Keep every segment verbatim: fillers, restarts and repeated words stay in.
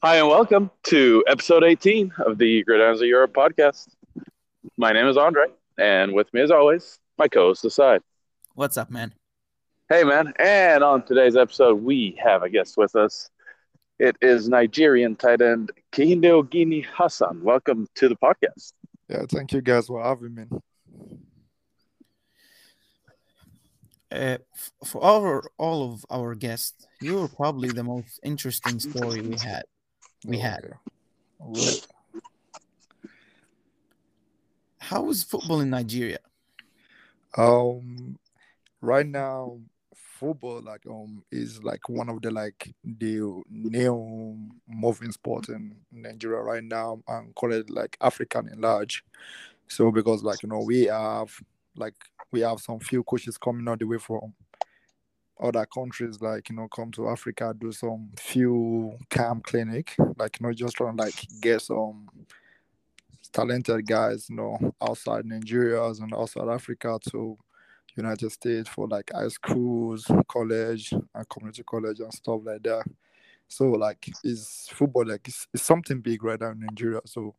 Hi, and welcome to episode eighteen of the Gridirons of Europe podcast. My name is Andre, and with me, as always, my co-host, Asad. What's up, man? Hey, man. And on today's episode, we have a guest with us. It is Nigerian tight end Kehinde Oginni Hassan. Welcome to the podcast. Yeah, thank you guys for having me. Uh, for our, all of our guests, you were probably the most interesting story we had. We had. How is football in Nigeria? Um, right now, football like um is like one of the like the new moving sport in Nigeria right now, and call it like African in large. So because like you know we have like we have some few coaches coming all the way from other countries, like, you know, come to Africa, do some few camp clinic, like, you know, just trying to, like, get some talented guys, you know, outside Nigeria and outside Africa to United States for, like, high schools, college, and community college and stuff like that. So, like, it's football, like, it's, it's something big right now in Nigeria. So,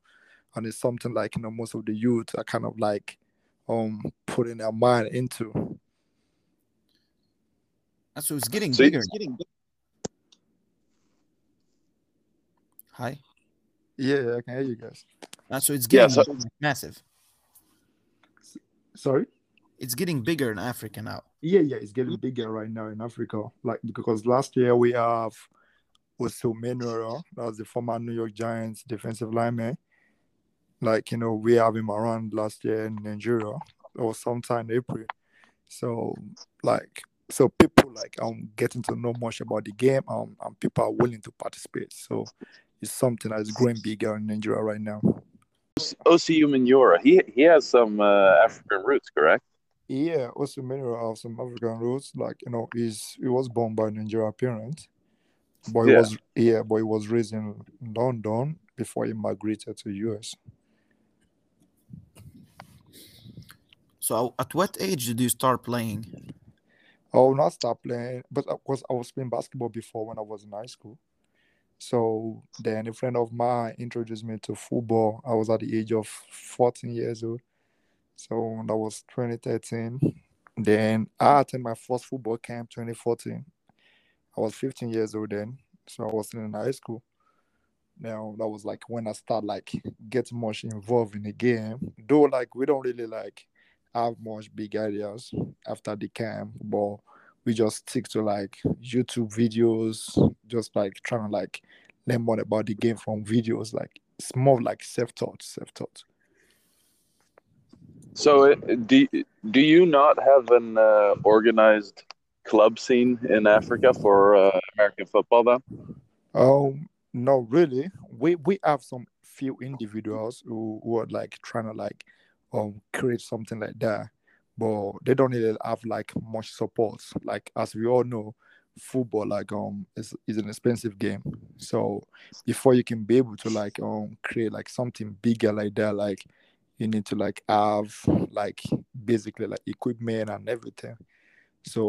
and it's something, like, you know, most of the youth are kind of, like, um, putting their mind into. So it's getting so bigger. It's getting... Hi. Yeah, I can hear you guys. Uh, so it's getting yeah, so... massive. Sorry? It's getting bigger in Africa now. Yeah, yeah, it's getting bigger right now in Africa. Like because last year we have Osi Umenyiora, that's the former New York Giants defensive lineman. Like, you know, we have him around last year in Nigeria or sometime in April. So like So people like um getting to know much about the game, um, and people are willing to participate. So it's something that's growing bigger in Nigeria right now. Osi Umenyiora, he he has some uh, African roots, correct? Yeah, Osi Umenyiora has some African roots. Like you know, he's he was born by Nigerian parents, but he yeah. was yeah, but he was raised in London before he migrated to U S. So at what age did you start playing? I will not start playing, but of course I was playing basketball before when I was in high school. So then a friend of mine introduced me to football. I was at the age of fourteen years old. So that was twenty thirteen. Then I attended my first football camp, twenty fourteen. I was fifteen years old then, so I was still in high school. Now that was like when I started like getting much involved in the game. Though like we don't really like have much big ideas after the camp, but we just stick to like YouTube videos, just like trying to like learn more about the game from videos. Like it's more like self-taught, self-taught. So do do you not have an uh, organized club scene in Africa for uh, American football then? Um, no, really. We we have some few individuals who, who are like trying to like Um, create something like that, but they don't really have like much support. Like as we all know, football like um is, is an expensive game. So before you can be able to like um create like something bigger like that, like you need to like have like basically like equipment and everything. So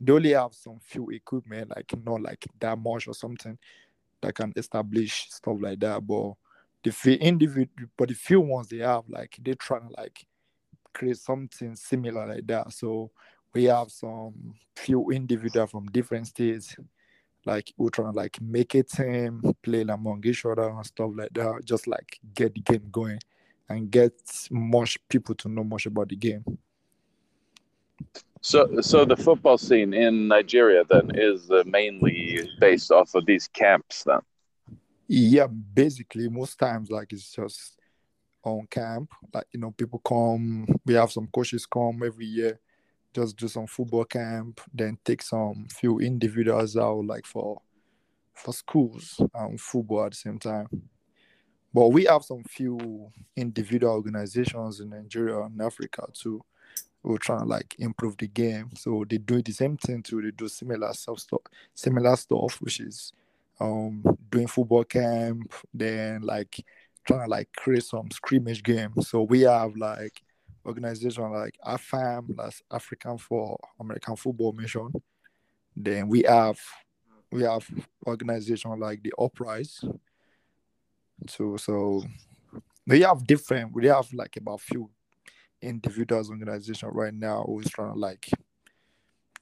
they only have some few equipment, like not like that much or something that can establish stuff like that, but The few individual, but the few ones they have, like they try to like create something similar like that. So we have some few individuals from different states, like who try to like make a team, play among each other and stuff like that. Just like get the game going and get much people to know much about the game. So, so the football scene in Nigeria then is mainly based off of these camps then. Yeah, basically, most times, like, it's just on camp. Like, you know, people come. We have some coaches come every year, just do some football camp, then take some few individuals out, like, for for schools and football at the same time. But we have some few individual organizations in Nigeria and Africa, too, who are trying to, like, improve the game. So they do the same thing, too. They do similar stuff, similar stuff, which is... Um, doing football camp, then like trying to like create some scrimmage game. So we have like organization like AFAM, that's African for American Football Mission. Then we have we have organizations like the Uprising. So, so they have different, we have like about few individuals organization right now who's trying to like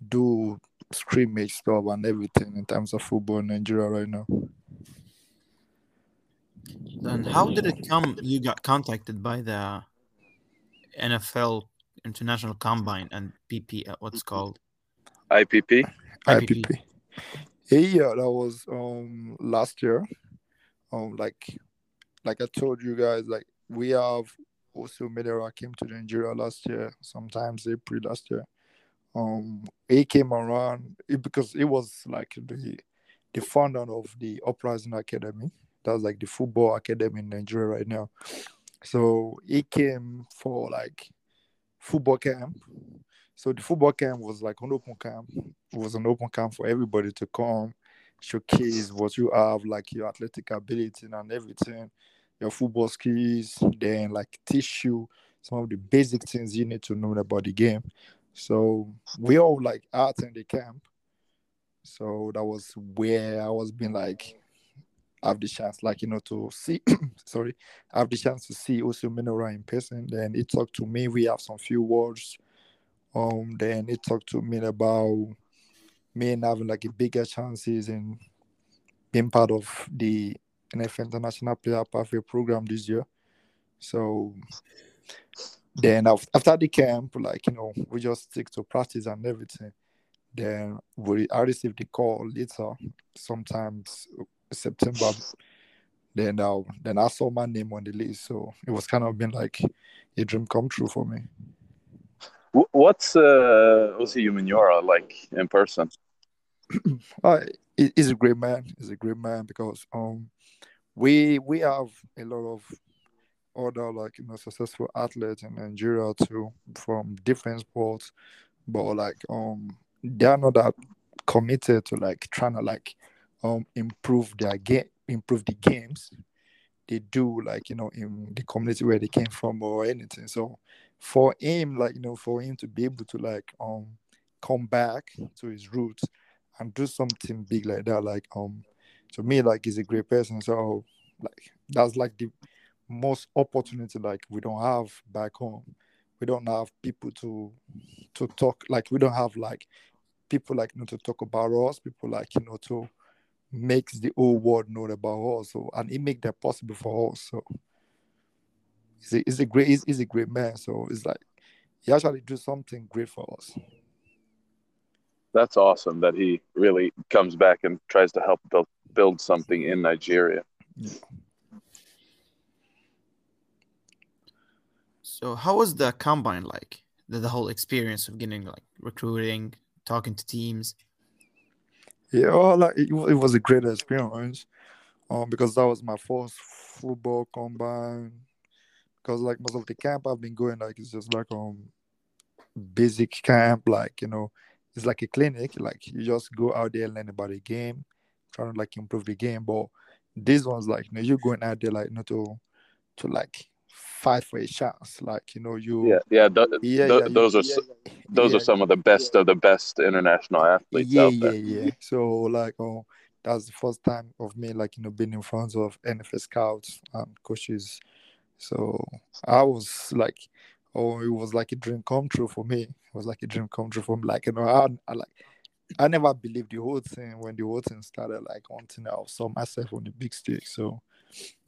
do scrimmage stuff and everything in terms of football in Nigeria right now. Then how did it come you got contacted by the N F L International Combine and P P, what's called? I P P. I P P. Yeah, that was um last year. Um, like, like I told you guys, like we have Osi Umenyiora came to Nigeria last year, sometimes April last year. Um, he came around it, because he was like the the founder of the Uprising Academy. That's like the football academy in Nigeria right now. So he came for like football camp. So the football camp was like an open camp. It was an open camp for everybody to come, showcase what you have, like your athletic ability and everything, your football skills, then like teach you some of the basic things you need to know about the game. So we all like out in the camp. So that was where I was being like, have the chance, like, you know, to see, sorry, have the chance to see Osi Umenyiora in person. Then he talked to me. We have some few words. Um, then he talked to me about me and having like a bigger chances in being part of the N F L International Player Pathway program this year. So then after the camp, like, you know, we just stick to practice and everything. Then we I received the call later, sometimes September. Then I, then I saw my name on the list. So it was kind of been like a dream come true for me. What's uh, Osi Umenyiora like in person? uh, he, he's a great man. He's a great man because um, we we have a lot of other like you know successful athletes in Nigeria too from different sports, but like um they are not that committed to like trying to like um improve their game, improve the games they do like you know in the community where they came from or anything. So for him, like, you know, for him to be able to, like, um, come back to his roots and do something big like that, like, um, to me, like, he's a great person. So, like, that's, like, the most opportunity, like, we don't have back home. We don't have people to to talk. Like, we don't have, like, people, like, you know, to talk about us. People, like, you know, to make the whole world know about us. So, and it make that possible for us, so. He's a, he's a great, he's, he's a great man. So it's like he actually do something great for us. That's awesome that he really comes back and tries to help build, build something in Nigeria. Yeah. So how was the combine like? The, the whole experience of getting like recruiting, talking to teams. Yeah, well, like it, it was a great experience, um, because that was my first football combine. Because, like, most of the camp I've been going, like, it's just, like, um, basic camp. Like, you know, it's like a clinic. Like, you just go out there and learn about the game, trying to, like, improve the game. But this one's, like, you know, you're going out there, like, you know, to, to like, fight for a chance. Like, you know, you... Yeah, yeah, th- yeah, th- yeah those you, are yeah, those yeah, are some yeah, of the best yeah. of the best international athletes yeah, out there. Yeah, yeah, So, like, um, that's the first time of me, like, you know, being in front of N F L scouts and coaches. So I was like, oh, it was like a dream come true for me. It was like a dream come true for me. Like, you know, I, I like, I never believed the whole thing when the whole thing started. Like, until I saw myself on the big stage. So,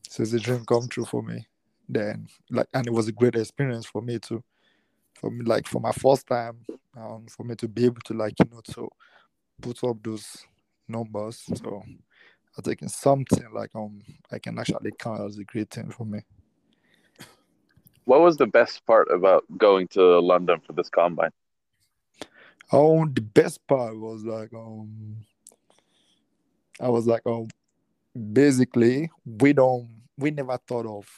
so it's a dream come true for me. Then, like, and it was a great experience for me too. For me, like, for my first time, um, for me to be able to, like, you know, to put up those numbers. So I think it's something like um, I can actually count as a great thing for me. What was the best part about going to London for this combine? Oh, the best part was like, um, I was like, um, basically, we don't, we never thought of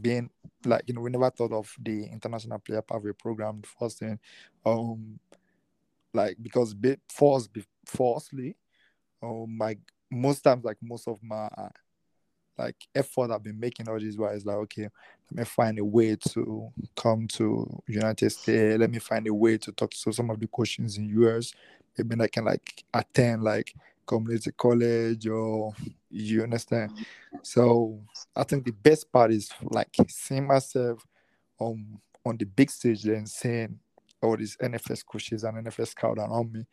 being like, you know, we never thought of the International Player Pathway program first thing, um, like because first, firstly, um, like most times, like most of my. Like effort I've been making all these while, it's like, okay, let me find a way to come to United States. Let me find a way to talk to some of the coaches in U S. Maybe I can like attend like community college, or you understand. So I think the best part is like seeing myself on on the big stage and seeing all these N F S coaches and N F S scout around me.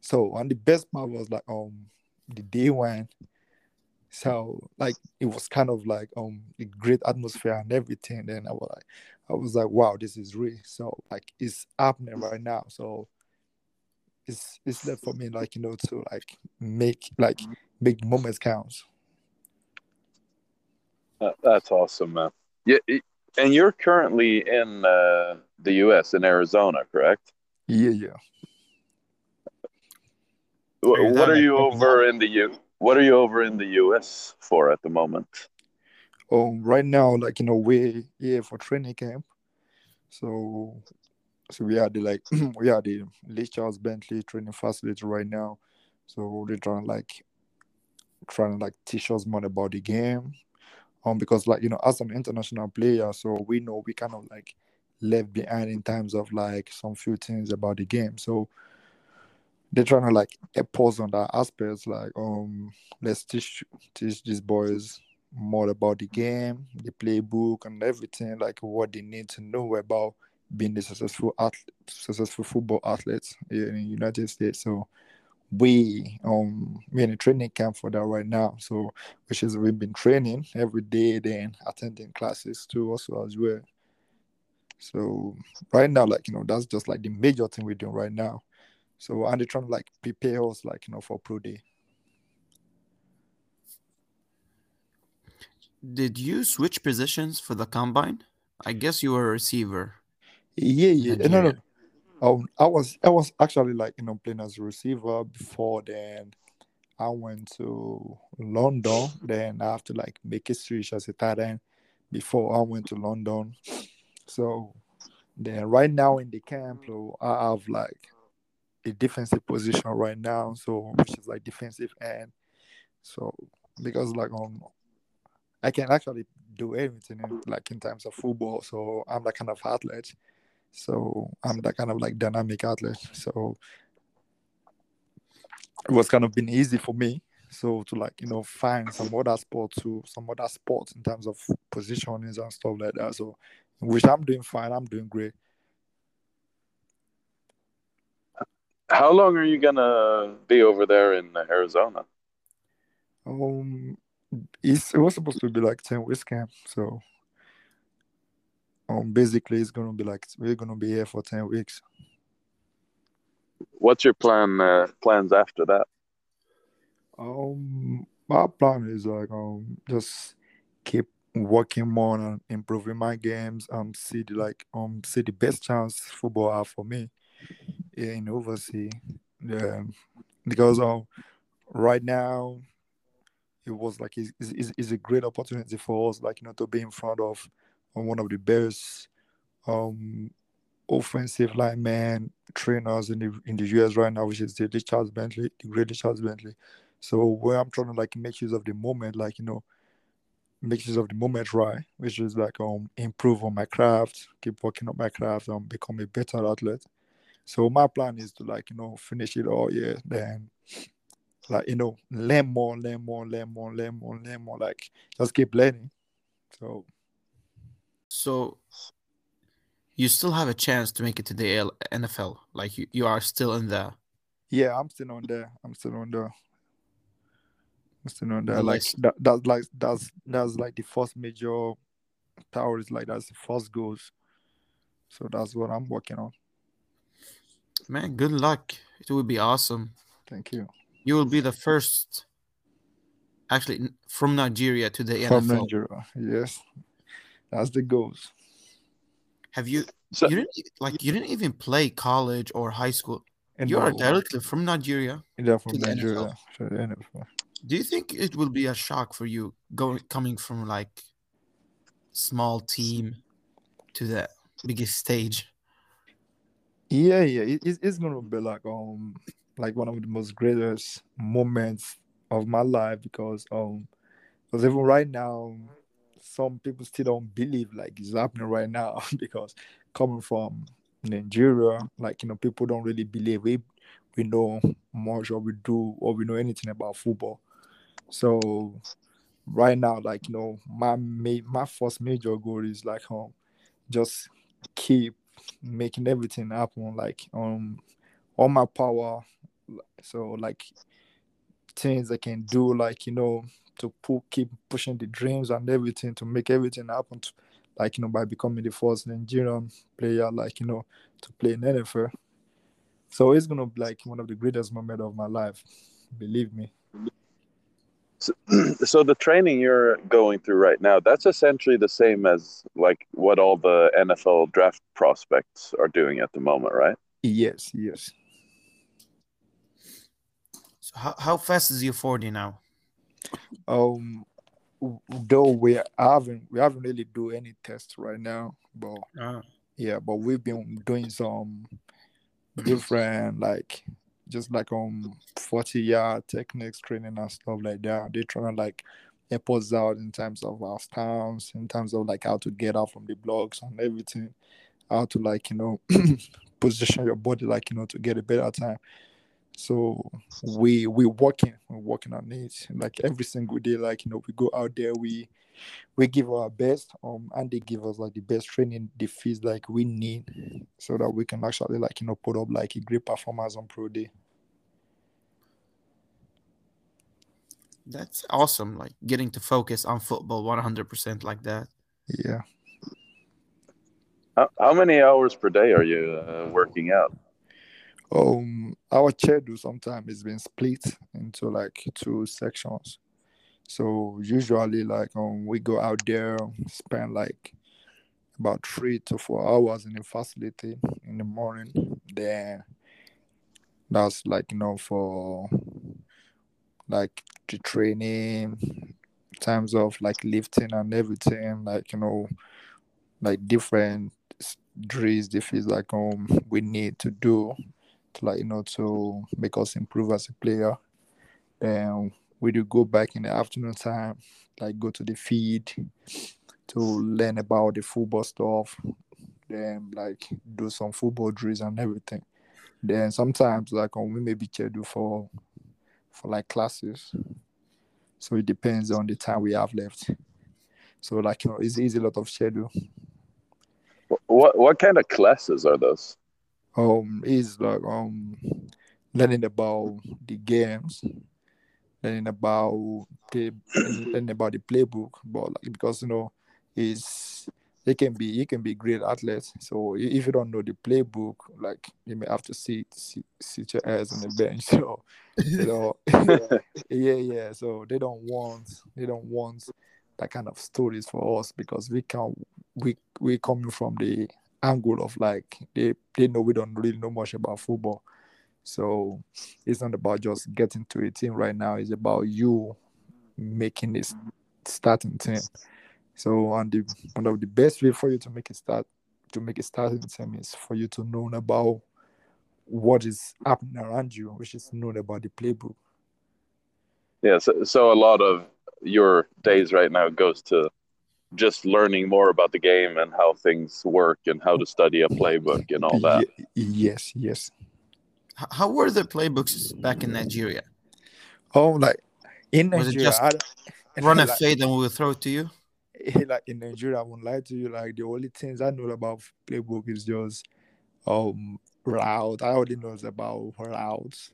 So, and the best part was like um the day one. So like it was kind of like um a great atmosphere and everything. Then I was like, I was like, wow, this is real. So like it's happening right now. So it's it's left for me like you know to like make like make moments count. That, that's awesome, man. Yeah, it, and you're currently in uh, the U S in Arizona, correct? Yeah, yeah. What, what are you over in the U? What are you over in the U S for at the moment? Um, right now, like you know, we're here for training camp. So, so we are the like we are the LeCharles Bentley training facility right now. So they're trying like trying to like teach us more about the game. Um, because like you know, as an international player, so we know we kind of like left behind in terms of like some few things about the game. So they're trying to like pause on that aspects, like um, let's teach teach these boys more about the game, the playbook, and everything, like what they need to know about being the successful athlete, successful football athletes here in the United States. So we um we're in a training camp for that right now. So which is we've been training every day, then attending classes too, also as well. So right now, like you know, that's just like the major thing we're doing right now. So, and they're trying to, like, prepare us, like, you know, for Pro Day. Did you switch positions for the Combine? I guess you were a receiver. Yeah, yeah. Did no, you... no. Um, I was I was actually, like, you know, playing as a receiver before then. I went to London. Then I have to, like, make a switch as a tight end before I went to London. So, then right now in the camp, I have, like, a defensive position right now, so which is like defensive end. So because like um, I can actually do everything in, like in terms of football. So I'm that kind of athlete. So I'm that kind of like dynamic athlete. So it was kind of been easy for me. So to like you know find some other sport to some other sports in terms of positionings and stuff like that. So which I'm doing fine. I'm doing great. How long are you gonna be over there in Arizona? Um, it's, it was supposed to be like ten weeks camp, so um, basically it's gonna be like we're gonna be here for ten weeks. What's your plan? Uh, plans after that? Um, my plan is like um, just keep working more and improving my games. Um, see the like um, see the best chance football have for me. In overseas, yeah, because um, right now it was like is is is a great opportunity for us, like you know, to be in front of one of the best um offensive lineman trainers in the in the U S right now, which is the LeCharles Bentley, the great LeCharles Bentley. So where I'm trying to like make use of the moment, like you know, make use of the moment, right? Which is like um improve on my craft, keep working on my craft, and become a better athlete. So my plan is to like you know finish it all, yeah. Then like you know learn more, learn more, learn more, learn more, learn more. Like just keep learning. So, so you still have a chance to make it to the N F L. Like you, you are still in there. Yeah, I'm still on there. I'm still on there. I'm still on there. Like that, that's like that's that's like the first major priority. Like that's the first goals. So that's what I'm working on. Man, good luck. It will be awesome. Thank you. You will be the first, actually, from Nigeria to the from N F L. From Nigeria, yes. That's the goals. Have you, so, you didn't, like, you didn't even play college or high school. You are directly from Nigeria yeah, from to the Nigeria, N F L. N F L. Do you think it will be a shock for you going coming from, like, small team to the biggest stage? Yeah, yeah, it, it's, it's gonna be like um like one of the most greatest moments of my life because um because even right now some people still don't believe like it's happening right now because coming from Nigeria, like, you know, people don't really believe we we know much, or we do, or we know anything about football. So right now, like, you know, my my first major goal is like um just keep making everything happen, like um all my power, so like things I can do, like, you know, to pu- keep pushing the dreams and everything, to make everything happen, to, like, you know, by becoming the first Nigerian player, like, you know, to play in N F L. So it's gonna be like one of the greatest moments of my life, believe me. So, so the training you're going through right now, that's essentially the same as like what all the N F L draft prospects are doing at the moment, right? Yes, yes. So how, how fast is your forty now? Um, though we haven't we haven't really do any tests right now, but ah. yeah, but we've been doing some different like. Just like um forty-yard techniques training and stuff like that. They try to like help us out in terms of our stance, in terms of like how to get out from the blocks and everything, how to like, you know, position your body, like, you know, to get a better time. So we we working, we're working on it. Like every single day, like, you know, we go out there, we we give our best, um, and they give us like the best training, the fees like we need, so that we can actually like, you know, put up like a great performance on pro day. That's awesome, like getting to focus on football one hundred percent like that. Yeah. How, how many hours per day are you uh, working out? Um, our schedule sometimes has been split into like two sections. So usually, like, um, we go out there, spend like about three to four hours in the facility in the morning. Then that's like, you know, for like the training, times of like lifting and everything, like, you know, like different drills, different like um we need to do to like, you know, to make us improve as a player. Then we do go back in the afternoon time, like go to the field to learn about the football stuff, then like do some football drills and everything. Then sometimes like um, we may be scheduled for for like classes. So it depends on the time we have left. So like, you know, it's easy, a lot of schedule. What what kind of classes are those? Um, it's like um learning about the games. Learning about the learning about the playbook, but like, because, you know, is they can be you can be great athletes. So if you don't know the playbook, like you may have to sit sit, sit your ass on the bench. So you know, yeah, yeah. So they don't want they don't want that kind of stories for us, because we can we we coming from the angle of like they they know we don't really know much about football. So it's not about just getting to a team right now. It's about you making this starting team. So and the one of the best way for you to make a start to make a starting team is for you to know about what is happening around you, which is known about the playbook. Yeah, so, so a lot of your days right now goes to just learning more about the game and how things work and how to study a playbook and all that. Yes, yes. How were the playbooks back in Nigeria? Oh, like in Nigeria, was it just I, I run a like, fade and we'll throw it to you? Like in Nigeria, I won't lie to you. Like the only things I know about playbook is just um route. I only know about routes.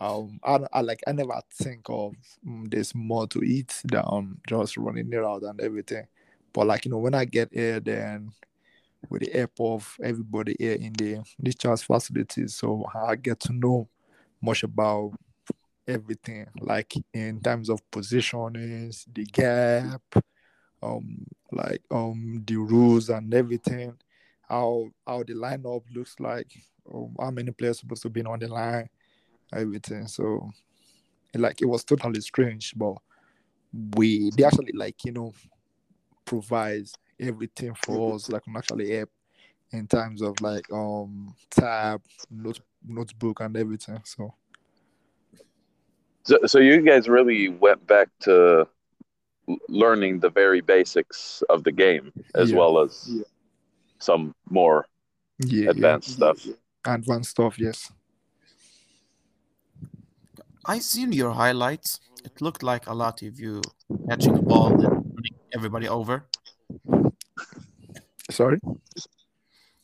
Um, I, I like I never think of um, there's more to it than um, just running the route and everything. But like, you know, when I get here, then. With the help of everybody here in the LeCharles facilities, so I get to know much about everything, like in terms of positionings, the gap, um, like um, the rules and everything, how how the lineup looks like, um, how many players are supposed to be on the line, everything. So, like, it was totally strange, but we they actually like, you know, provides everything for us, like actually help in terms of like um tab, note, notebook and everything. So. so so you guys really went back to learning the very basics of the game, as yeah. well as yeah. some more yeah, advanced yeah. stuff. Advanced stuff, yes. I seen your highlights. It looked like a lot of you catching the ball and running everybody over. Sorry?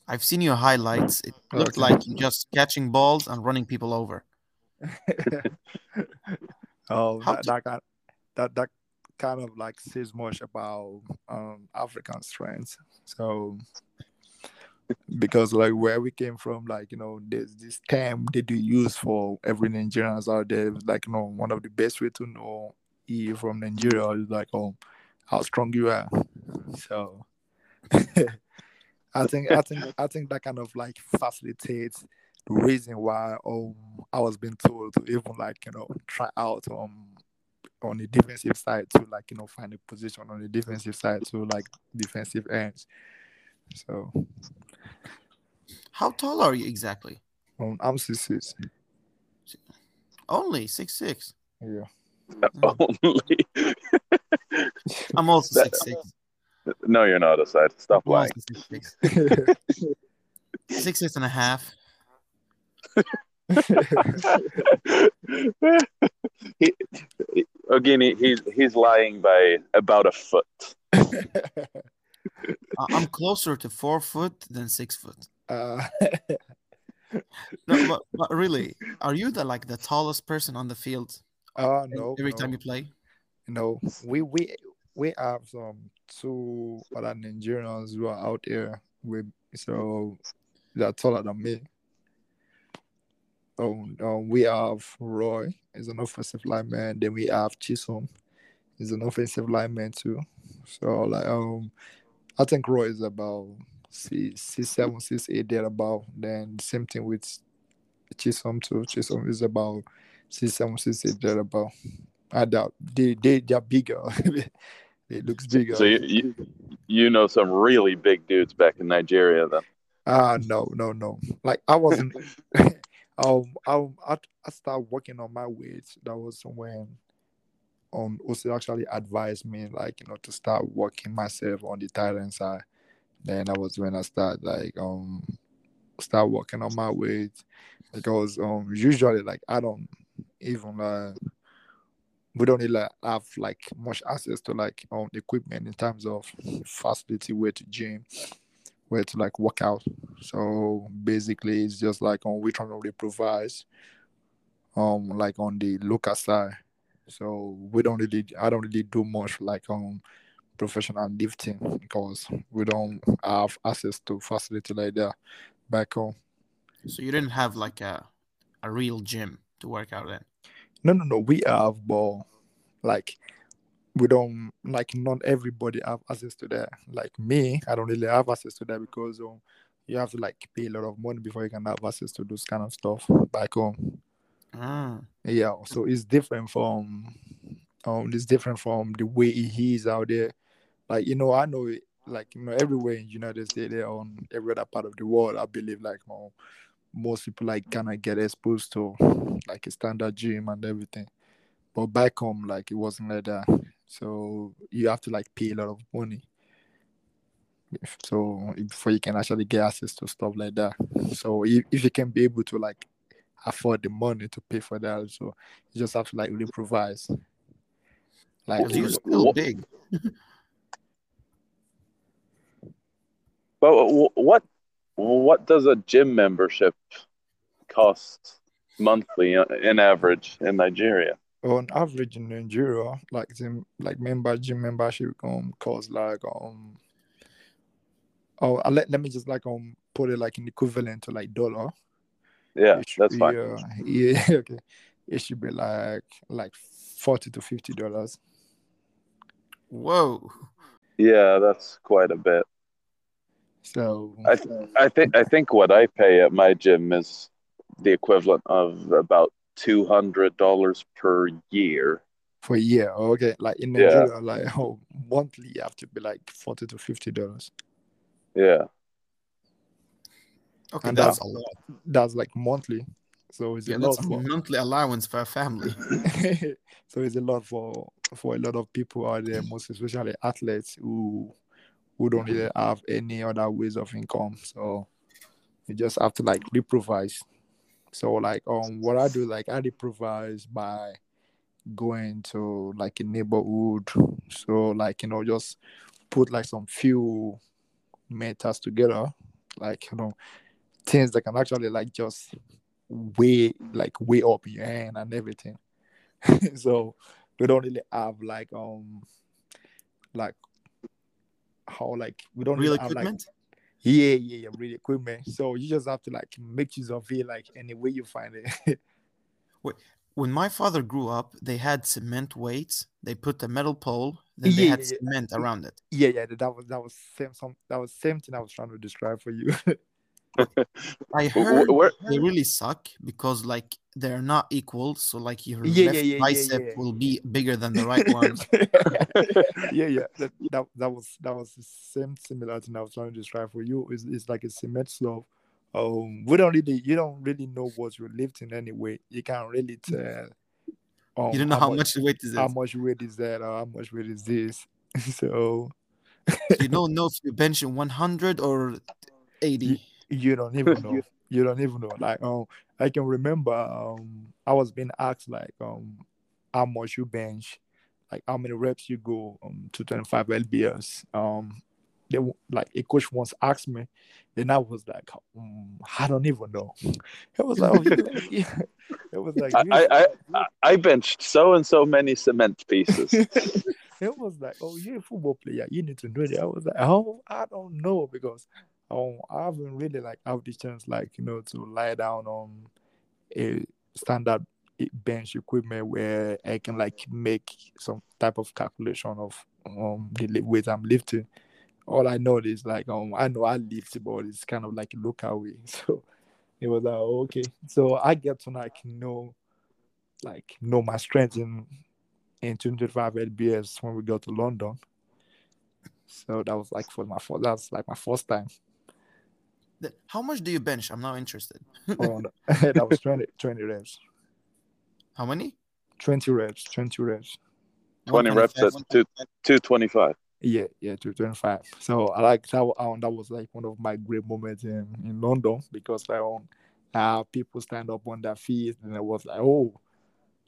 I've seen your highlights. It looked okay. like you just catching balls and running people over. oh, that, that, kind of, that, that kind of like says much about um, African strengths. So... Because like where we came from, like, you know, there's this term that you use for every Nigerians out there. Like, you know, one of the best way to know you from Nigeria is like, oh, how strong you are. So I think I think I think that kind of like facilitates the reason why um I was being told to even like, you know, try out um on the defensive side to like, you know, find a position on the defensive side to like defensive ends. So, how tall are you exactly? Um, I'm six six. Only six six. Yeah. Only. I'm also six six. No, you're not. Aside, stop I'm lying. Six six. six six and a half. he, again, he, he's he's lying by about a foot. I'm closer to four foot than six foot. Uh, no, but, but really, are you the like the tallest person on the field? Uh, no. Every no. time you play? No, we we we have some two other Nigerians who are out here with so they're taller than me. So um, we have Roy, is an offensive lineman. Then we have Chisom, is an offensive lineman too. So like um. I think Roy is about six, six, seven, six, eight, there about. Then same thing with Chisom too. Chisom is about six, seven, six, eight, there about. I doubt they they they're bigger. It looks bigger. So you, you you know some really big dudes back in Nigeria then? Ah uh, no no no. Like I wasn't. um I I I started working on my weight. That was when. Um, Osi actually advised me, like, you know, to start working myself on the tight end side. Then that was when I started, like, um, start working on my weight because, um, usually, like, I don't even, uh, we don't really like, have, like, much access to, like, um, equipment in terms of facility, where to gym, where to, like, work out. So basically, it's just like, um, we're trying to improvise, um, like, on the local side. So we don't really, I don't really do much like um professional lifting because we don't have access to facility like that back home. So you didn't have like a a real gym to work out in? No, no, no. We have, but like we don't like not everybody have access to that. Like me, I don't really have access to that because um, you have to like pay a lot of money before you can have access to those kind of stuff back home. Ah. Yeah, so it's different from um it's different from the way he is out there. Like, you know, I know it, like, you know, everywhere in the United States, on every other part of the world, I believe like um, most people like kinda get exposed to like a standard gym and everything. But back home, like, it wasn't like that. So you have to like pay a lot of money. So before you can actually get access to stuff like that. So if, if you can be able to like afford the money to pay for that, so you just have to like improvise. Like, well, you're still big. But what what does a gym membership cost monthly in average in Nigeria? On average in Nigeria, like gym, like member gym membership um costs like um oh let let me just like um put it like in equivalent to like dollar. Yeah, that's fine. Be, uh, yeah, okay. It should be like like forty to fifty dollars. Whoa. Yeah, that's quite a bit. So I th- I think I think what I pay at my gym is the equivalent of about two hundred dollars per year. For a year, okay. Like in Nigeria, yeah. like oh, monthly you have to be like forty to fifty dollars. Yeah. Okay, and that's, that's a lot. That's like monthly, so it's yeah, a lot. That's a for... monthly allowance for a family. So it's a lot for for a lot of people out there, most especially athletes who who don't really have any other ways of income. So You just have to like improvise. So like um what I do, like I improvise by going to like a neighborhood. So like, you know, just put like some few matters together, like, you know, things that can actually like just weigh like weigh up in your hand and everything. So we don't really have like um like how like we don't real really have equipment? Like yeah yeah yeah real equipment. So you just have to like make use of it like any way you find it. Wait. When my father grew up, they had cement weights. They put a metal pole, then yeah, they had yeah, cement yeah. around it. Yeah, yeah, that was that was same some that was same thing I was trying to describe for you. I heard where, they really suck because like they're not equal. So like your yeah, left yeah, yeah, bicep yeah, yeah, yeah. will be bigger than the right one. yeah, yeah, that, that that was that was the same similar thing I was trying to describe for you. It's, it's like a cement slope. Um, we don't really, you don't really know what you're lifting anyway. You can't really tell. Um, you don't know how, how much, much weight is how much weight is that, or how much weight is this. So you don't know if you're benching one hundred or eighty. You, you don't even know. You don't even know. Like um, I can remember um, I was being asked like um, how much you bench, like how many reps you go um to twenty-five L B S um. They like a coach once asked me, and I was like, mm, I don't even know. It was like, oh, yeah. It was like I, really? I I I benched so and so many cement pieces. It was like, oh, you're a football player, you need to do that. I was like, oh, I don't know, because um, I haven't really like have the chance, like, you know, to lie down on a standard bench equipment where I can like make some type of calculation of um the weight I'm lifting. All I know is like um I know I lift, but it's kind of like look away. So it was like okay. So I get to like know, like know my strength in in twenty-five L B S when we got to London. So that was like for my first. That's like my first time. How much do you bench? I'm now interested. Oh, no. That was twenty, twenty reps. How many? Twenty reps. Twenty reps. Twenty reps at two two twenty five. Yeah, yeah, two twenty-five. So I like that. Um, that was like one of my great moments in, in London, because like um, uh, people stand up on their feet, and I was like, oh,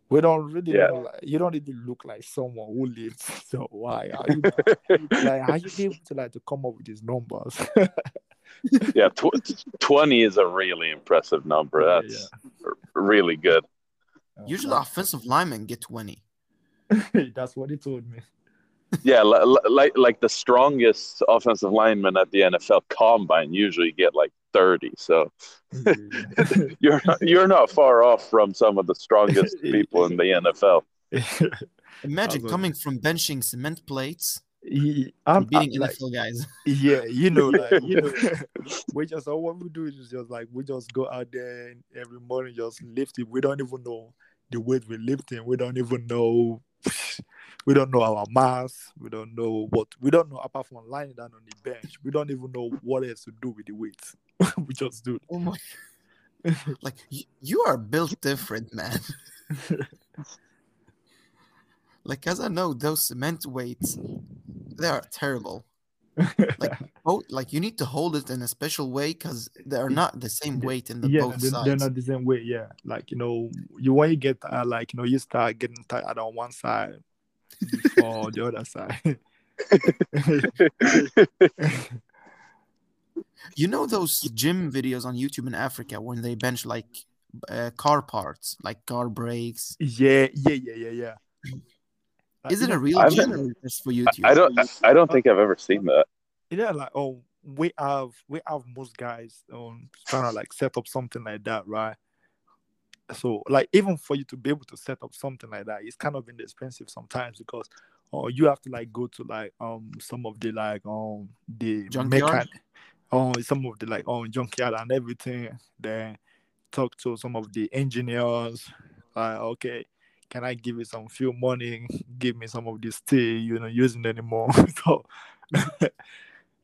we don't really, yeah. know, like, you don't really look like someone who lives. So why are you like? Are you able to like to come up with these numbers? yeah, tw- twenty is a really impressive number. That's yeah, yeah. really good. Usually, offensive linemen get twenty. That's what he told me. Yeah, like like the strongest offensive linemen at the N F L Combine usually get like thirty. So you're not, you're not far off from some of the strongest people in the N F L. Imagine coming from benching cement plates, I'm, beating I'm like, N F L guys. Yeah, you know, like you know, we just all what we do is just like we just go out there and every morning just lift it. We don't even know the weight we're lifting. We don't even know. We don't know our mass. We don't know what we don't know apart from lying down on the bench. We don't even know what else to do with the weights. We just do it. Oh my! Like you are built different, man. Like as I know, those cement weights, they are terrible. Like oh, like you need to hold it in a special way because they are not the same weight in the yeah, both they're, sides. They're not the same weight. Yeah, like you know, you when you get uh, like you know, you start getting tired on one side. Before the other side. You know those gym videos on YouTube in Africa when they bench like uh, car parts, like car brakes? Yeah, yeah, yeah, yeah, yeah. Is it a real I've gym been, or just for YouTube? I don't, I, I don't think I've ever seen that. Yeah, like oh, we have, we have most guys um, trying to like set up something like that, right? So, like, even for you to be able to set up something like that, it's kind of inexpensive sometimes because, or uh, you have to like go to like um some of the like um the junkyard, oh uh, some of the like um junkyard and everything. Then talk to some of the engineers. Like, okay, can I give you some few money? Give me some of this steel. You're not using anymore. So,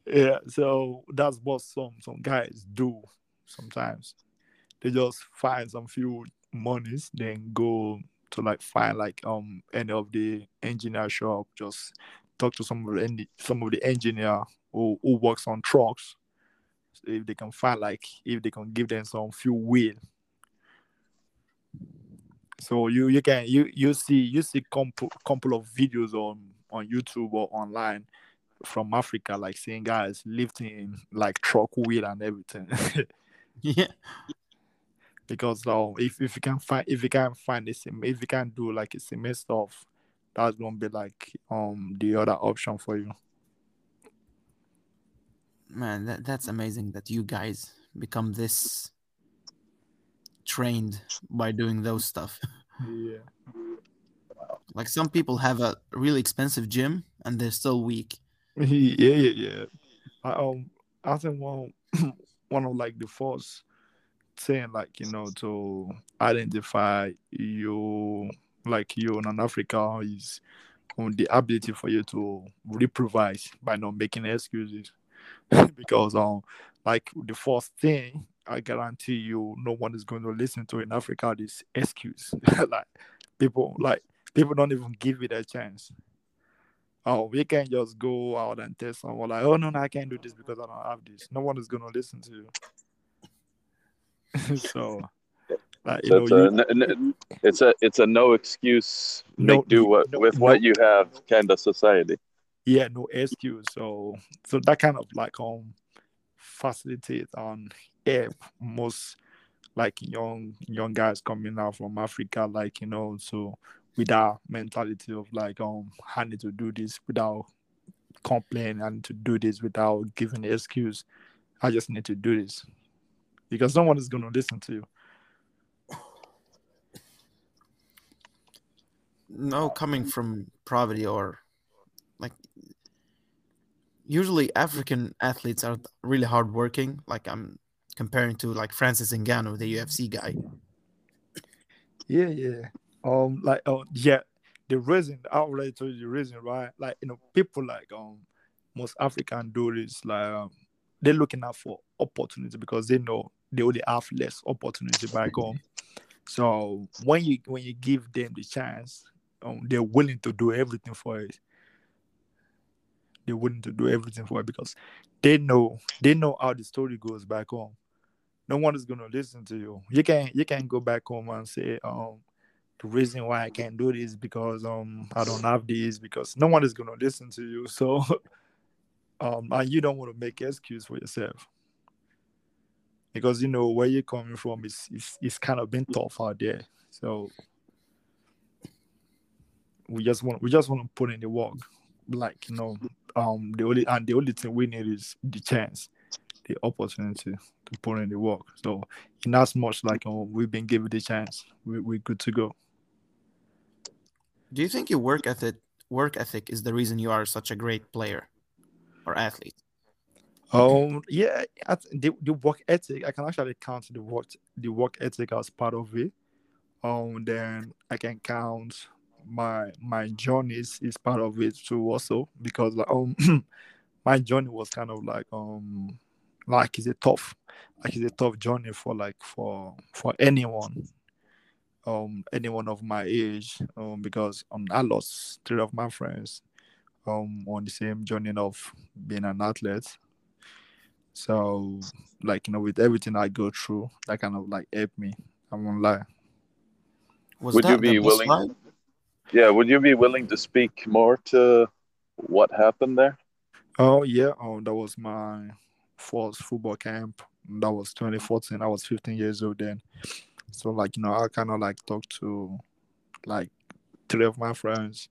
yeah. So that's what some some guys do sometimes. They just find some few monies, then go to like find like um any of the engineer shop, just talk to some of the some of the engineer who, who works on trucks, So if they can fight, like if they can give them some few will. So you you can you you see you see couple couple of videos on on YouTube or online from Africa, like seeing guys lifting like truck wheel and everything. Yeah. Because um, if if you can find if you can find this if you can do like a semester of, that's gonna be like um the other option for you. Man, that, that's amazing that you guys become this trained by doing those stuff. Yeah. Like some people have a really expensive gym and they're still weak. Yeah, yeah, yeah. I um I think one one of like the first saying, like, you know, to identify you, like you in Africa, is on the ability for you to improvise by not making excuses. Because um like the first thing I guarantee you no one is going to listen to in Africa is excuse. Like people like people don't even give it a chance. Oh, we can just go out and tell someone like, oh no, no, I can't do this because I don't have this. No one is gonna listen to you. So, like, you know, a, you, n- n- it's a it's a no excuse, no, make do what, no, with no, what you have kind of society. Yeah, no excuse. So, so that kind of like um facilitate and help most like young young guys coming out from Africa, like, you know, so with that mentality of like um I need to do this without complaining, I need to do this without giving an excuse. I just need to do this. Because no one is going to listen to you. No, coming from poverty or like, usually African athletes are really hardworking. Like I'm comparing to like Francis Ngannou, the U F C guy. Yeah, yeah. Um, like oh yeah, the reason I already told you the reason, right? Like, you know, people like um most African dudes like um, they're looking out for opportunity because they know they only have less opportunity back home. So when you when you give them the chance, um, they're willing to do everything for it. They're willing to do everything for it because they know they know how the story goes back home. No one is gonna listen to you. You can you can go back home and say, um, the reason why I can't do this because um I don't have this, because no one is gonna listen to you. So um and you don't want to make excuse for yourself. Because, you know, where you're coming from is it's, it's kind of been tough out there. So we just want we just want to put in the work. Like, you know, um the only and the only thing we need is the chance, the opportunity to put in the work. So in as much like um, we've been given the chance, we we're good to go. Do you think your work ethic work ethic is the reason you are such a great player or athlete? Um, yeah, the, the work ethic, I can actually count the work the work ethic as part of it. Um, then I can count my my journeys is part of it too also, because like um my journey was kind of like um like it's a tough like it's a tough journey for like for for anyone um anyone of my age, um because um I lost three of my friends um on the same journey of being an athlete. So, like, you know, with everything I go through, that kind of, like, helped me. I won't lie. Was would you be willing? Slide? Yeah, would you be willing to speak more to what happened there? Oh, yeah. Oh, that was my first football camp. That was twenty fourteen. I was fifteen years old then. So, like, you know, I kind of, like, talked to, like, three of my friends.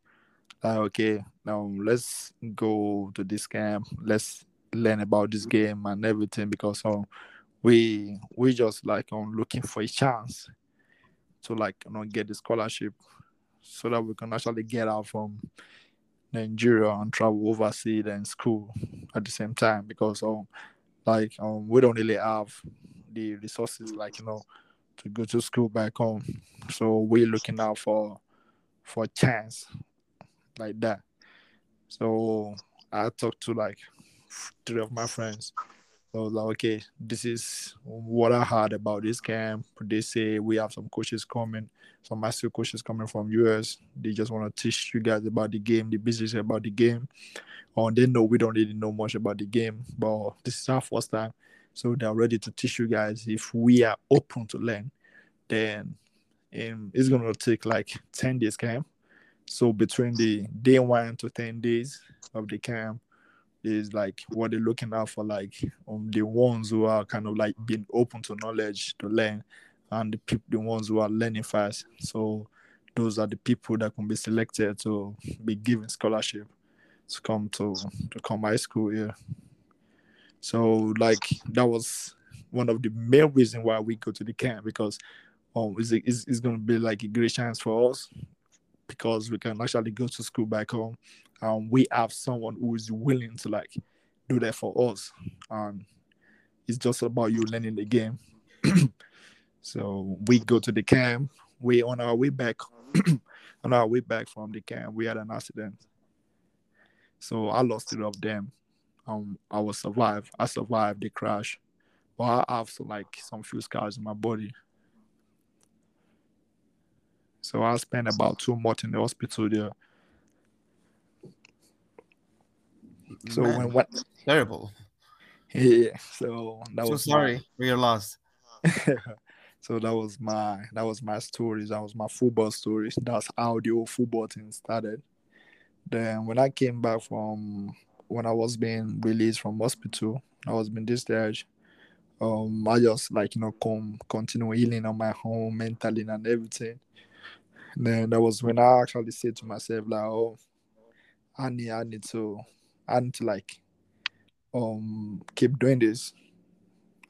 Like, okay, now let's go to this camp. Let's learn about this game and everything, because um, we we just like um, looking for a chance to like, you know, get the scholarship so that we can actually get out from Nigeria and travel overseas and school at the same time, because um like um we don't really have the resources, like, you know, to go to school back home. So we're looking out for for a chance like that. So I talked to like three of my friends. So I was like, okay, this is what I heard about this camp. They say we have some coaches coming, some master coaches coming from U S. They just want to teach you guys about the game, the business about the game. Or oh, they know we don't really know much about the game, but this is our first time. So they're ready to teach you guys. If we are open to learn, then um, it's going to take like ten days camp. So between the day one to ten days of the camp is like what they're looking out for, like um, the ones who are kind of like being open to knowledge, to learn, and the, people, the ones who are learning fast. So those are the people that can be selected to be given scholarship to come to, to come high school here. So like that was one of the main reasons why we go to the camp, because um, it's, it's, it's going to be like a great chance for us, because we can actually go to school back home and we have someone who is willing to like do that for us. And it's just about you learning the game. So we go to the camp. We on our way back, on our way back from the camp, we had an accident. So I lost three of them. Um, I was survived. I survived the crash, but I have some, like some few scars in my body. So I spent about two months in the hospital there. So Man, when what? Terrible. Yeah. So that so was sorry my... for your loss. So that was my that was my stories. That was my football stories. That's how the whole football thing started. Then when I came back from when I was being released from hospital, I was being discharged. Um, I just like you know come continue healing on my own mentally and everything. And then that was when I actually said to myself like, oh, I need I need to I need to like um keep doing this.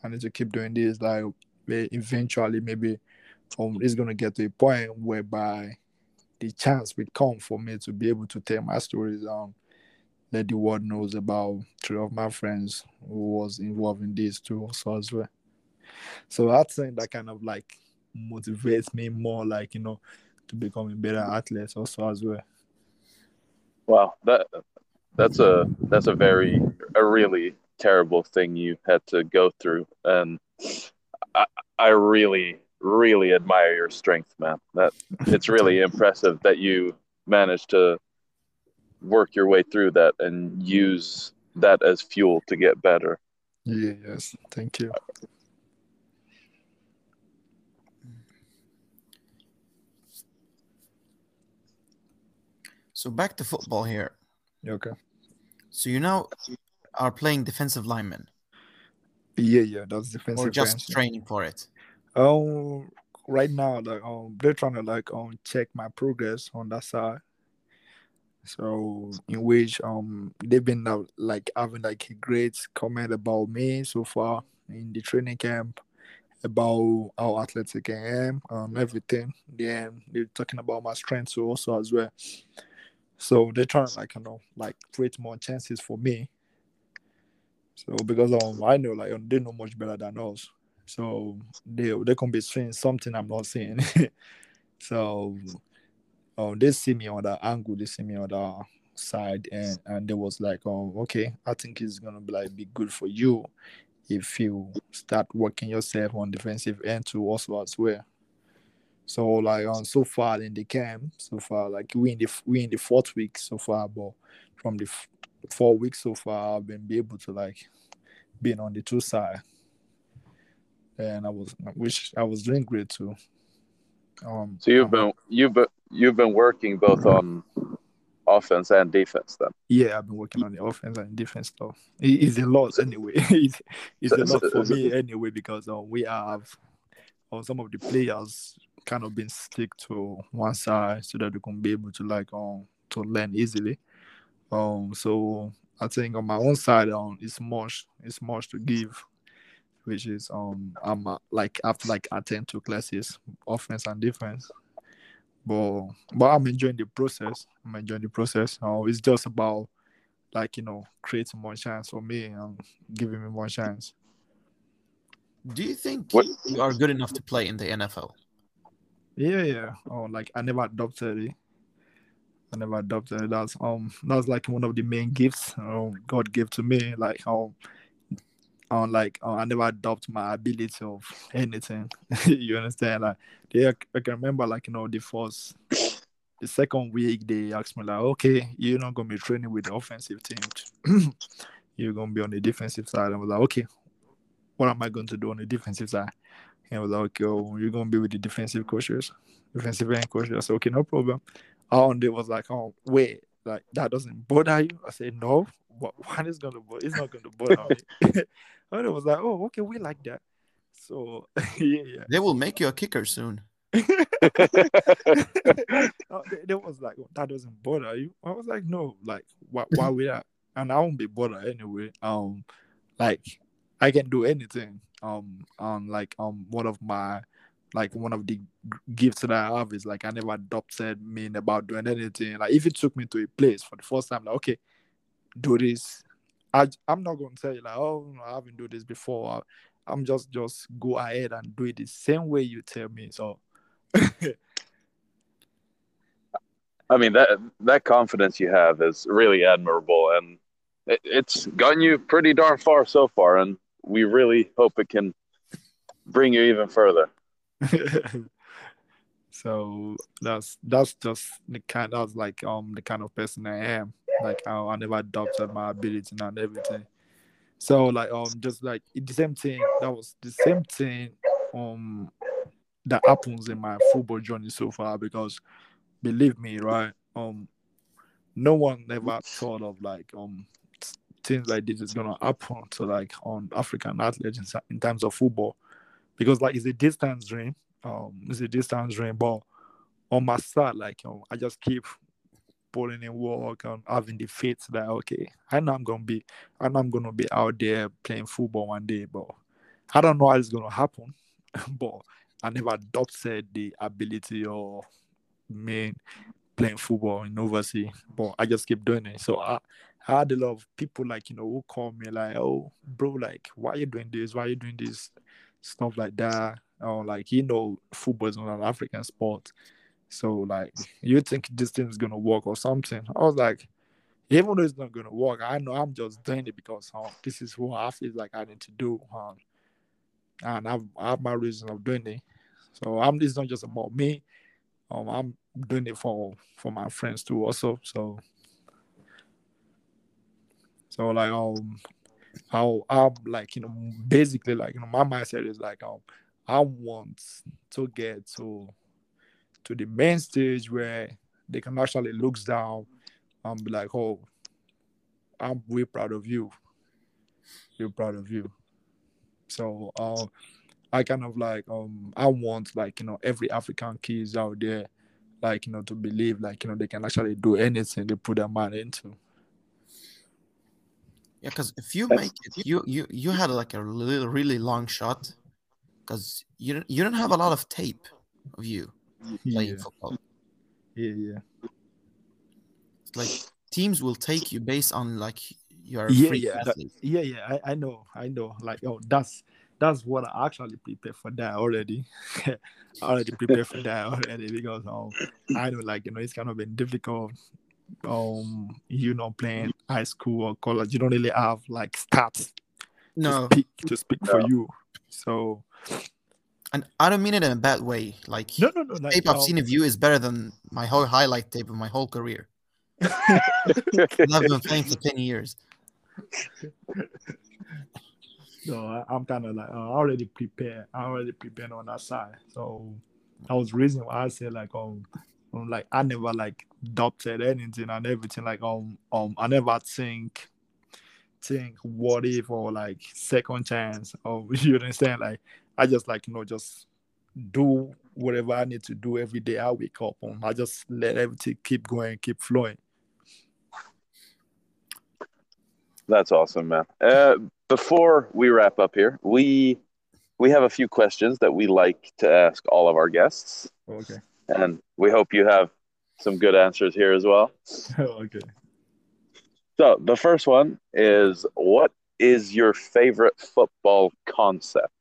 I need to keep doing this like. Eventually, maybe um, it's going to get to a point whereby the chance will come for me to be able to tell my stories and let the world knows about three of my friends who was involved in this too also as well. So that's something that kind of like motivates me more, like, you know, to become a better athlete also as well. Wow, that that's a that's a very a really terrible thing you had to go through, and I, I really, really admire your strength, man. That it's really impressive that you managed to work your way through that and use that as fuel to get better. Yes, thank you. So back to football here. Okay. So you now are playing defensive lineman. Yeah, yeah, that's defensive. Or just defense. Training for it. Oh, um, right now, like um, they're trying to like um check my progress on that side. So in which um they've been uh, like having like a great comment about me so far in the training camp about how athletic I am and everything. Then they're talking about my strengths also as well. So they're trying to like you know like create more chances for me. So because um, I know like they know much better than us, so they they can be seeing something I'm not seeing. So um, they see me on that angle, they see me on that side, and and they was like, um, okay, I think it's gonna be like be good for you if you start working yourself on defensive end too also as well. So like um, so far in the camp, so far like we in the we in the fourth week so far, but from the four weeks so far I've been be able to like being on the two side, and I was which I was doing great too. Um, so you've been you've been you've been working both on offense and defense then? Yeah, I've been working on the offense and defense stuff. It, it's a lot anyway. It's, it's a lot for me anyway because uh, we have or uh, some of the players kind of been stick to one side so that they can be able to like um to learn easily. Um, so I think on my own side, um, it's much, it's much to give, which is um, I'm uh, like after like attend two classes, offense and defense, but but I'm enjoying the process. I'm enjoying the process. Uh, it's just about like you know creating more chance for me and giving me more chance. Do you think what? you are good enough to play in the N F L? Yeah, yeah. Oh, like I never adopted it. I never adopted it. That's um that's like one of the main gifts um, God gave to me. Like how um, um like um, I never adopt my ability of anything. You understand? Like they, I can remember like you know the first the second week they asked me like, okay, you're not gonna be training with the offensive team. You're gonna be on the defensive side. I was like, okay, what am I going to do on the defensive side? And I was like, yo, you're going to be with the defensive coaches, defensive end coaches. I said, okay, no problem. And they was like, oh, wait, like, that doesn't bother you? I said, no, but what is going to bother? It's not going to bother me. And it was like, oh, okay, we like that. So, yeah, yeah. They will make you a kicker soon. No, they, they was like, oh, that doesn't bother you? I was like, no, like, why, why would I? And I won't be bothered anyway. Um, like, I can do anything. Um, um, like, um, one of my, like, one of the gifts that I have is, like, I never doubted me about doing anything. Like, if it took me to a place for the first time, like, okay, do this. I, I'm not going to tell you, like, oh, I haven't done this before. I, I'm just, just go ahead and do it the same way you tell me. So, I mean, that, that confidence you have is really admirable, and it, it's gotten you pretty darn far so far, and we really hope it can bring you even further. So that's that's just the kind of like um the kind of person I am. Like I, I never doubted my ability and everything. So like um just like the same thing that was the same thing um that happens in my football journey so far, because believe me, right? Um, no one ever thought of like um. things like this is going to happen to like on African athletes in terms of football, because like it's a distance dream, um it's a distance dream, but on my side, like um, I just keep pulling in work and having the faith that okay, I know I'm going to be I know I'm going to be out there playing football one day, but I don't know how it's going to happen. But I never doubted the ability or me playing football in overseas, but I just keep doing it. So I I had a lot of people, like, you know, who call me, like, oh, bro, like, why are you doing this? Why are you doing this? Stuff like that. Or, like, you know, football is not an African sport. So, like, you think this thing is going to work or something? I was like, even though it's not going to work, I know I'm just doing it because um, this is what I feel like I need to do. Um, and I've, I have my reason of doing it. So, I'm, it's not just about me. Um, I'm doing it for, for my friends, too, also. So, So like um, how I'm like you know basically like you know my mindset is like um I want to get to to the main stage where they can actually look down and be like, oh, I'm way proud of you, we're proud of you. So uh, I kind of like um I want like you know every African kids out there like you know to believe like you know they can actually do anything they put their mind into. Yeah, because if you make it, you you you had like a little, really long shot, because you you don't have a lot of tape of you playing yeah. football. Yeah, yeah. It's like teams will take you based on like your yeah, free yeah, athlete. That, yeah, yeah. I, I know, I know. Like oh, that's that's what I actually prepared for that already. I already prepared for that already because um, I know like you know it's kind of been difficult. Um, you know, playing high school or college, you don't really have like stats no. to speak, to speak no. for you. So, and I don't mean it in a bad way. Like, no, no, no. The like, tape I've um, seen of you is better than my whole highlight tape of my whole career. And I've been playing for ten years. So I, I'm kind of like I already prepared. I already prepared on that side. So that was the reason why I said like, oh. Like I never like doubted anything and everything. Like um um I never think think what if or like second chance or you understand. Like I just like you know just do whatever I need to do every day. I wake up and I just let everything keep going, keep flowing. That's awesome, man. Uh, before we wrap up here, we we have a few questions that we like to ask all of our guests. Okay. And we hope you have some good answers here as well. Okay. So the first one is, what is your favorite football concept?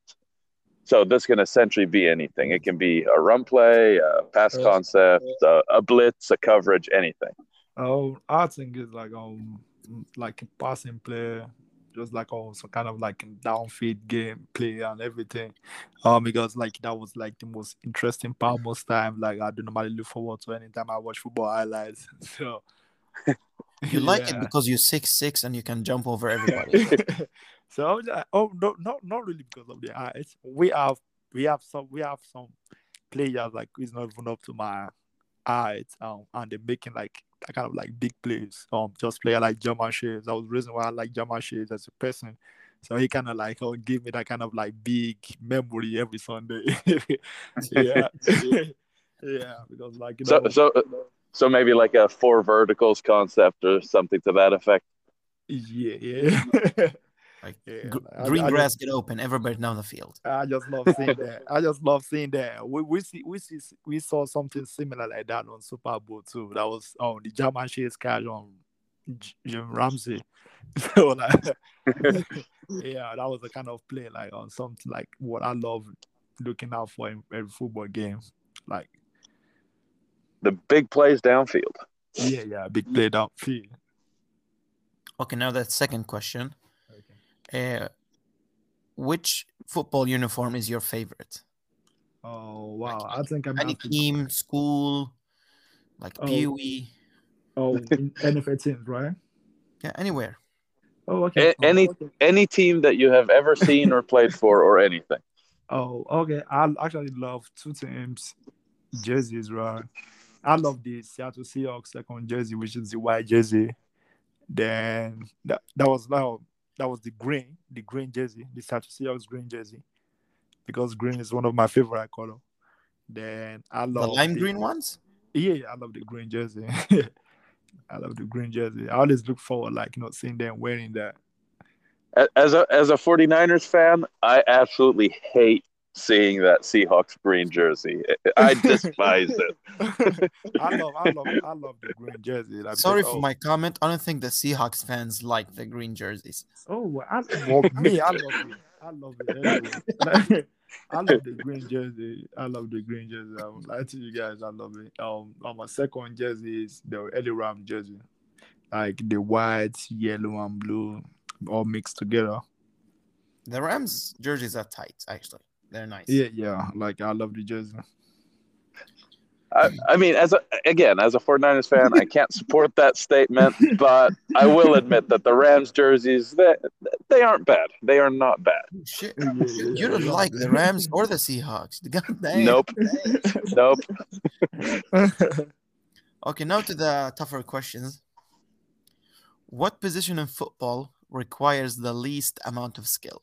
So this can essentially be anything. It can be a run play, a pass concept, a, a blitz, a coverage, anything. Oh, I think it's like um, like a passing play, just like also kind of like downfield game play and everything, um because like that was like the most interesting part most time. Like I don't normally look forward to anytime I watch football highlights. So You like yeah. it because you're six six and you can jump over everybody. So, oh no, not not really because of the height. We have we have some we have some players like who's not even up to my height, um, and they're making like kind of like big plays. Um, just player like Jamal Shades. That was the reason why I like Jamal Shades as a person. So he kind of like oh, give me that kind of like big memory every Sunday. yeah, yeah, because like you so, know. So, So maybe like a four verticals concept or something to that effect. Yeah, yeah. like, yeah green I, I grass, just, get open, everybody down the field. I just love seeing that. I just love seeing that. We we see we see we saw something similar like that on Super Bowl too. That was on the Jamal Shades catch on Jim Ramsey. So like, yeah, that was the kind of play like on something like what I love looking out for in every football game, like. The big plays downfield. Yeah, yeah, big play downfield. Okay, now that second question. Okay. Uh, which football uniform is your favorite? Oh, wow. Like, I think I'm... Any team, school, like oh. Pee-wee. Oh, N F L teams, right? Yeah, anywhere. Oh, okay. A- any, okay. any team that you have ever seen or played for or anything. Oh, okay. I actually love two teams. Jerseys, right? I love the Seattle Seahawks second jersey, which is the white jersey. Then that, that was now that was the green, the green jersey, the Seattle Seahawks green jersey, because green is one of my favorite color. Then I love the lime the, green ones. Yeah, I love the green jersey. I love the green jersey. I always look forward, like you know, seeing them wearing that. As a as a 49ers fan, I absolutely hate seeing that Seahawks green jersey. I despise it. I love, I love, I love the green jersey. Like, Sorry oh. for my comment. I don't think the Seahawks fans like the green jerseys. Oh, I, well, me, I love it. I love it. Anyway. Like, I love the green jersey. I love the green jersey. I would like to you guys. I love it. Um, on my second jersey is the L A Ram jersey, like the white, yellow, and blue all mixed together. The Rams jerseys are tight, actually. They're nice. Yeah, yeah. Like, I love the jersey. I, I mean, as a, again, as a 49ers fan, I can't support that statement, but I will admit that the Rams jerseys, they, they aren't bad. They are not bad. Shit. You don't like the Rams or the Seahawks. God damn. Nope. nope. Okay, now to the tougher questions. What position in football requires the least amount of skill?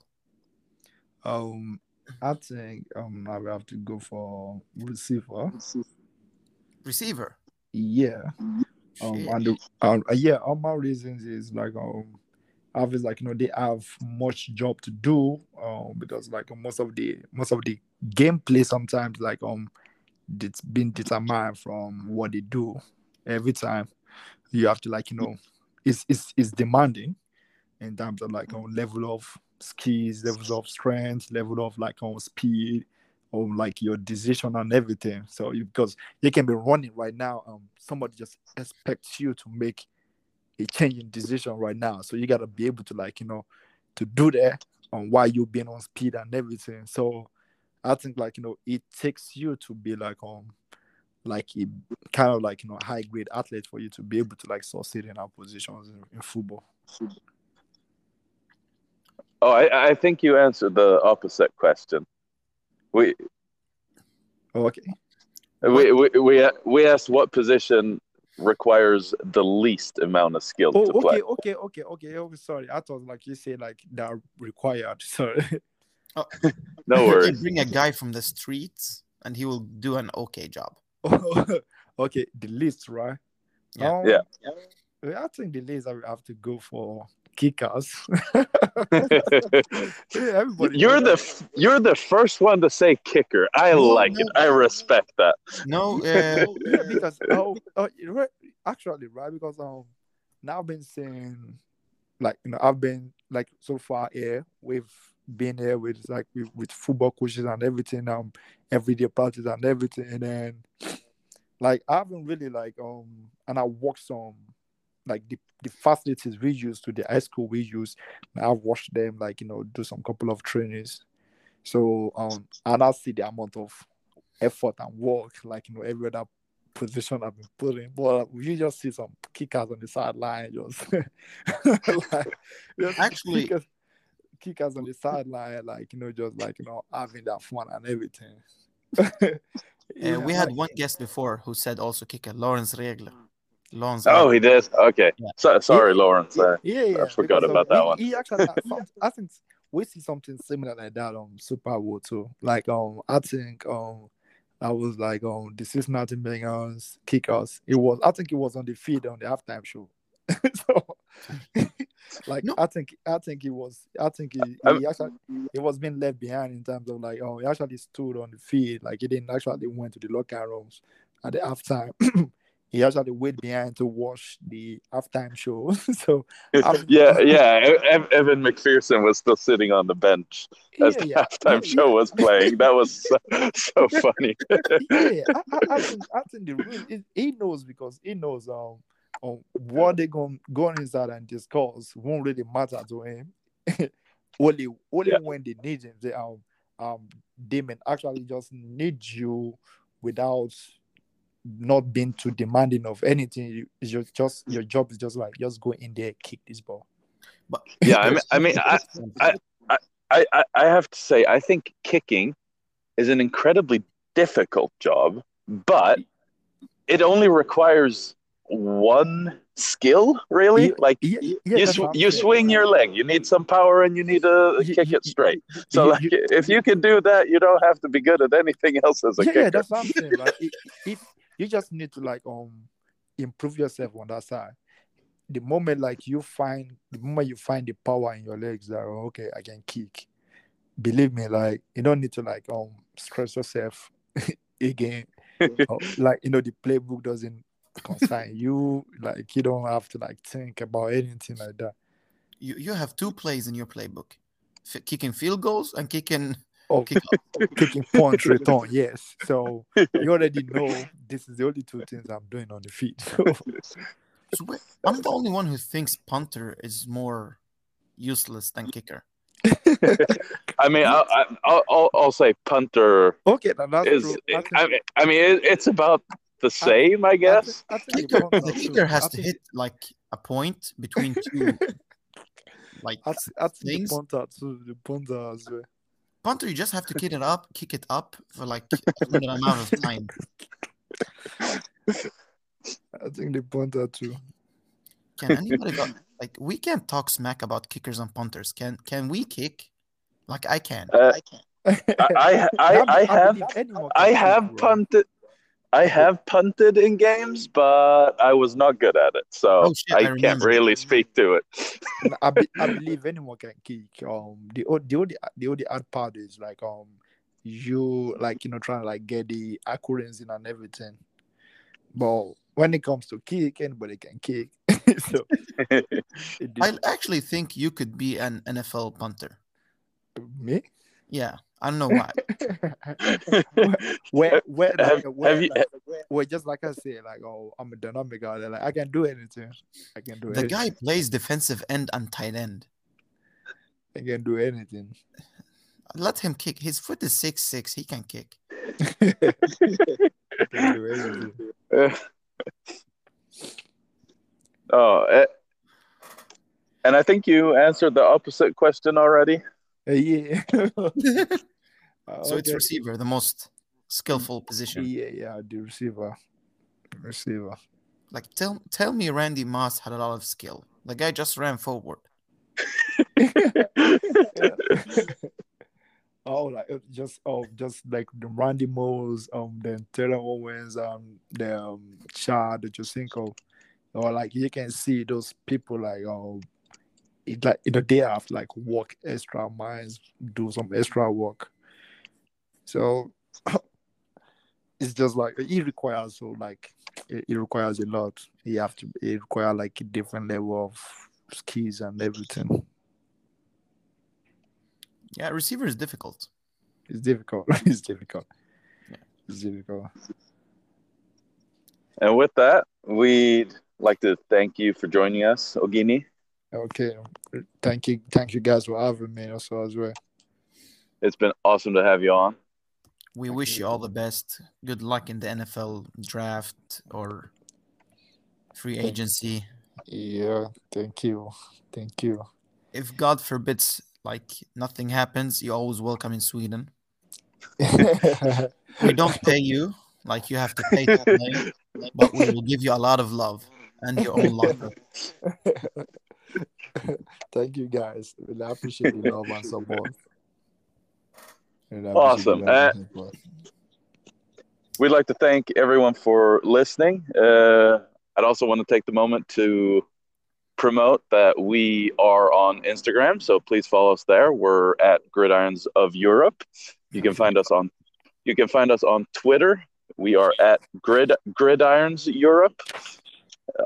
Um... I think um I will have to go for receiver. Receiver. Yeah. Um and the, um yeah, all my reasons is like um obviously like you know they have much job to do um because like most of the most of the gameplay sometimes like um it's been determined from what they do every time. You have to like you know it's it's it's demanding in terms of like on level of skills, levels of strength, level of like on speed, or like your decision and everything. So you, because you can be running right now, um, somebody just expects you to make a change in decision right now. So you gotta be able to like you know to do that on while you being on speed and everything. So I think like you know it takes you to be like on like a kind of like you know high grade athlete for you to be able to like succeed in our positions in, in football. Oh, I, I think you answered the opposite question. We oh, okay. We, we we we asked what position requires the least amount of skill oh, to okay, play. Okay, okay, okay, okay. Sorry, I thought like you said like that required. Sorry. Oh. No worries. You bring a guy from the streets and he will do an okay job. Okay, the least, right? Yeah. Um, yeah. I think the least I have to go for. Kickers. yeah, you're the f- you're the first one to say kicker. I no, like no, it. I respect that. No, uh, yeah, because oh, oh, actually, right? Because um, now I've been saying, like you know, I've been like so far here. We've been here with like with, with football coaches and everything. Um, everyday practice and everything, and then like I haven't really like um, and I worked some. Like the, the facilities we use to the high school we use, I've watched them like you know do some couple of trainings, so um and I see the amount of effort and work like you know every other position I've been put in. But you just see some kickers on the sideline, just like just actually kickers, kickers on the sideline, like you know, just like you know, having that fun and everything. And yeah, we had like, one guest before who said also kicker, Lawrence Regler. Lawrence oh, Regler. He did. Okay, yeah. so, sorry, he, Lawrence. He, I, yeah, yeah, I forgot about of, that he, one. He actually, I think we see something similar like that on Super Bowl too. Like um, I think um. I was like, oh, the Cincinnati Bengals kickers. It was, I think, it was on the feed on the halftime show. So, like, no. I think, I think it was, I think he, he actually, it was being left behind in terms of like, oh, he actually stood on the field, like he didn't actually went to the locker rooms at the halftime. He actually went behind to watch the halftime show. So yeah, yeah, Evan McPherson was still sitting on the bench as yeah, the yeah. halftime yeah, show yeah. was playing. That was so, so funny. Yeah, yeah. I, I, I think, I think the real, it, he knows because he knows um, um what they going going inside and discuss won't really matter to him. only only yeah. when they need him, they um um Damon actually just need you without. Not being too demanding of anything. You you're just your job is just like just go in there, kick this ball. But yeah, I mean, I mean, I, I, I, I, I have to say, I think kicking is an incredibly difficult job, but it only requires one skill, really. Yeah, like yeah, yeah, you, sw- you swing your leg. You need some power, and you need to yeah, kick yeah, it straight. So, yeah, like, yeah, if you can do that, you don't have to be good at anything else as a yeah, kicker. Yeah, that's what I'm saying. Like, it, it, you just need to like um improve yourself on that side. The moment like you find the moment you find the power in your legs that oh, okay, I can kick. Believe me, like you don't need to like um stress yourself again. Or, like you know the playbook doesn't concern you. Like you don't have to like think about anything like that. You you have two plays in your playbook: F- kicking field goals and kicking. Oh, kick kicking point return, yes. So you already know this is the only two things I'm doing on the feet. So, so wait, I'm the only one who thinks punter is more useless than kicker. I mean, I'll, I'll, I'll, I'll say punter. Okay, now that's is, true. That's I mean, I mean it, it's about the same, I, I guess. I think, I think kicker, the kicker has I to think... hit like a point between two. Like I, I think things. The punter too. The punter as well. Punter, you just have to kick it up, kick it up for like a limited amount of time. I think they punter too. Can anybody go, like we can't talk smack about kickers and punters? Can can we kick? Like I can. Uh, I can. I I, I, I have I have punted. I have punted in games, but I was not good at it, so oh, shit, I, I can't remember. really speak to it. I, be, I believe anyone can kick. Um, the the only the only hard part is like um, you like you know trying to like get the accuracy and everything. But when it comes to kick, anybody can kick. So I actually think you could be an N F L punter. Me? Yeah. I don't know why. where, where, like, have, where, have you, like, where, where, just like I said, like, oh, I'm a dynamic guy. They're like, I can do anything. I can do. The anything. guy plays defensive end and tight end. I can do anything. Let him kick. His foot is six six. He can kick. Can do anything. Oh, it, and I think you answered the opposite question already. Uh, yeah. Uh, so okay. It's receiver, the most skillful position. Yeah, yeah, the receiver. Receiver. Like, tell tell me Randy Moss had a lot of skill. The guy just ran forward. oh, like just oh, just like the Randy Moss, um, then Terrell Owens, um, the um, Chad Josinko, or like you can see those people like um, it like in the day I have to like work extra miles, do some extra work. So it's just like it requires so like it, it requires a lot. You have to it requires like a different level of skills and everything. Yeah, receiver is difficult. It's difficult. It's difficult. Yeah. It's difficult. And with that, we'd like to thank you for joining us, Oginni. Okay. Thank you. Thank you guys for having me also as well. It's been awesome to have you on. We Thank wish you all the best. Good luck in the N F L draft or free agency. Yeah, thank you. Thank you. If God forbids, like, nothing happens, you're always welcome in Sweden. We don't pay you. Like, you have to pay that name. But we will give you a lot of love and your own locker. Thank you, guys. I really appreciate your love and support. Awesome. Uh, we'd like to thank everyone for listening. Uh, I'd also want to take the moment to promote that we are on Instagram, so please follow us there. We're at Gridirons of Europe. You can find us on you can find us on Twitter. We are at Grid Gridirons Europe, uh,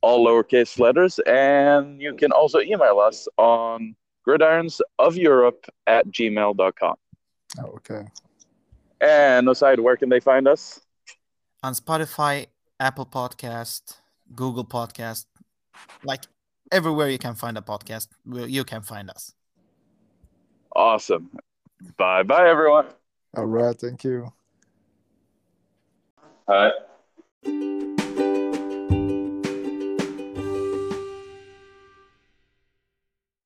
all lowercase letters, and you can also email us on gridirons of europe at gmail dot com. Oh, okay. And aside, where can they find us? On Spotify, Apple Podcast, Google Podcast, like everywhere you can find a podcast, you can find us. Awesome. Bye bye, everyone. All right. Thank you. All right.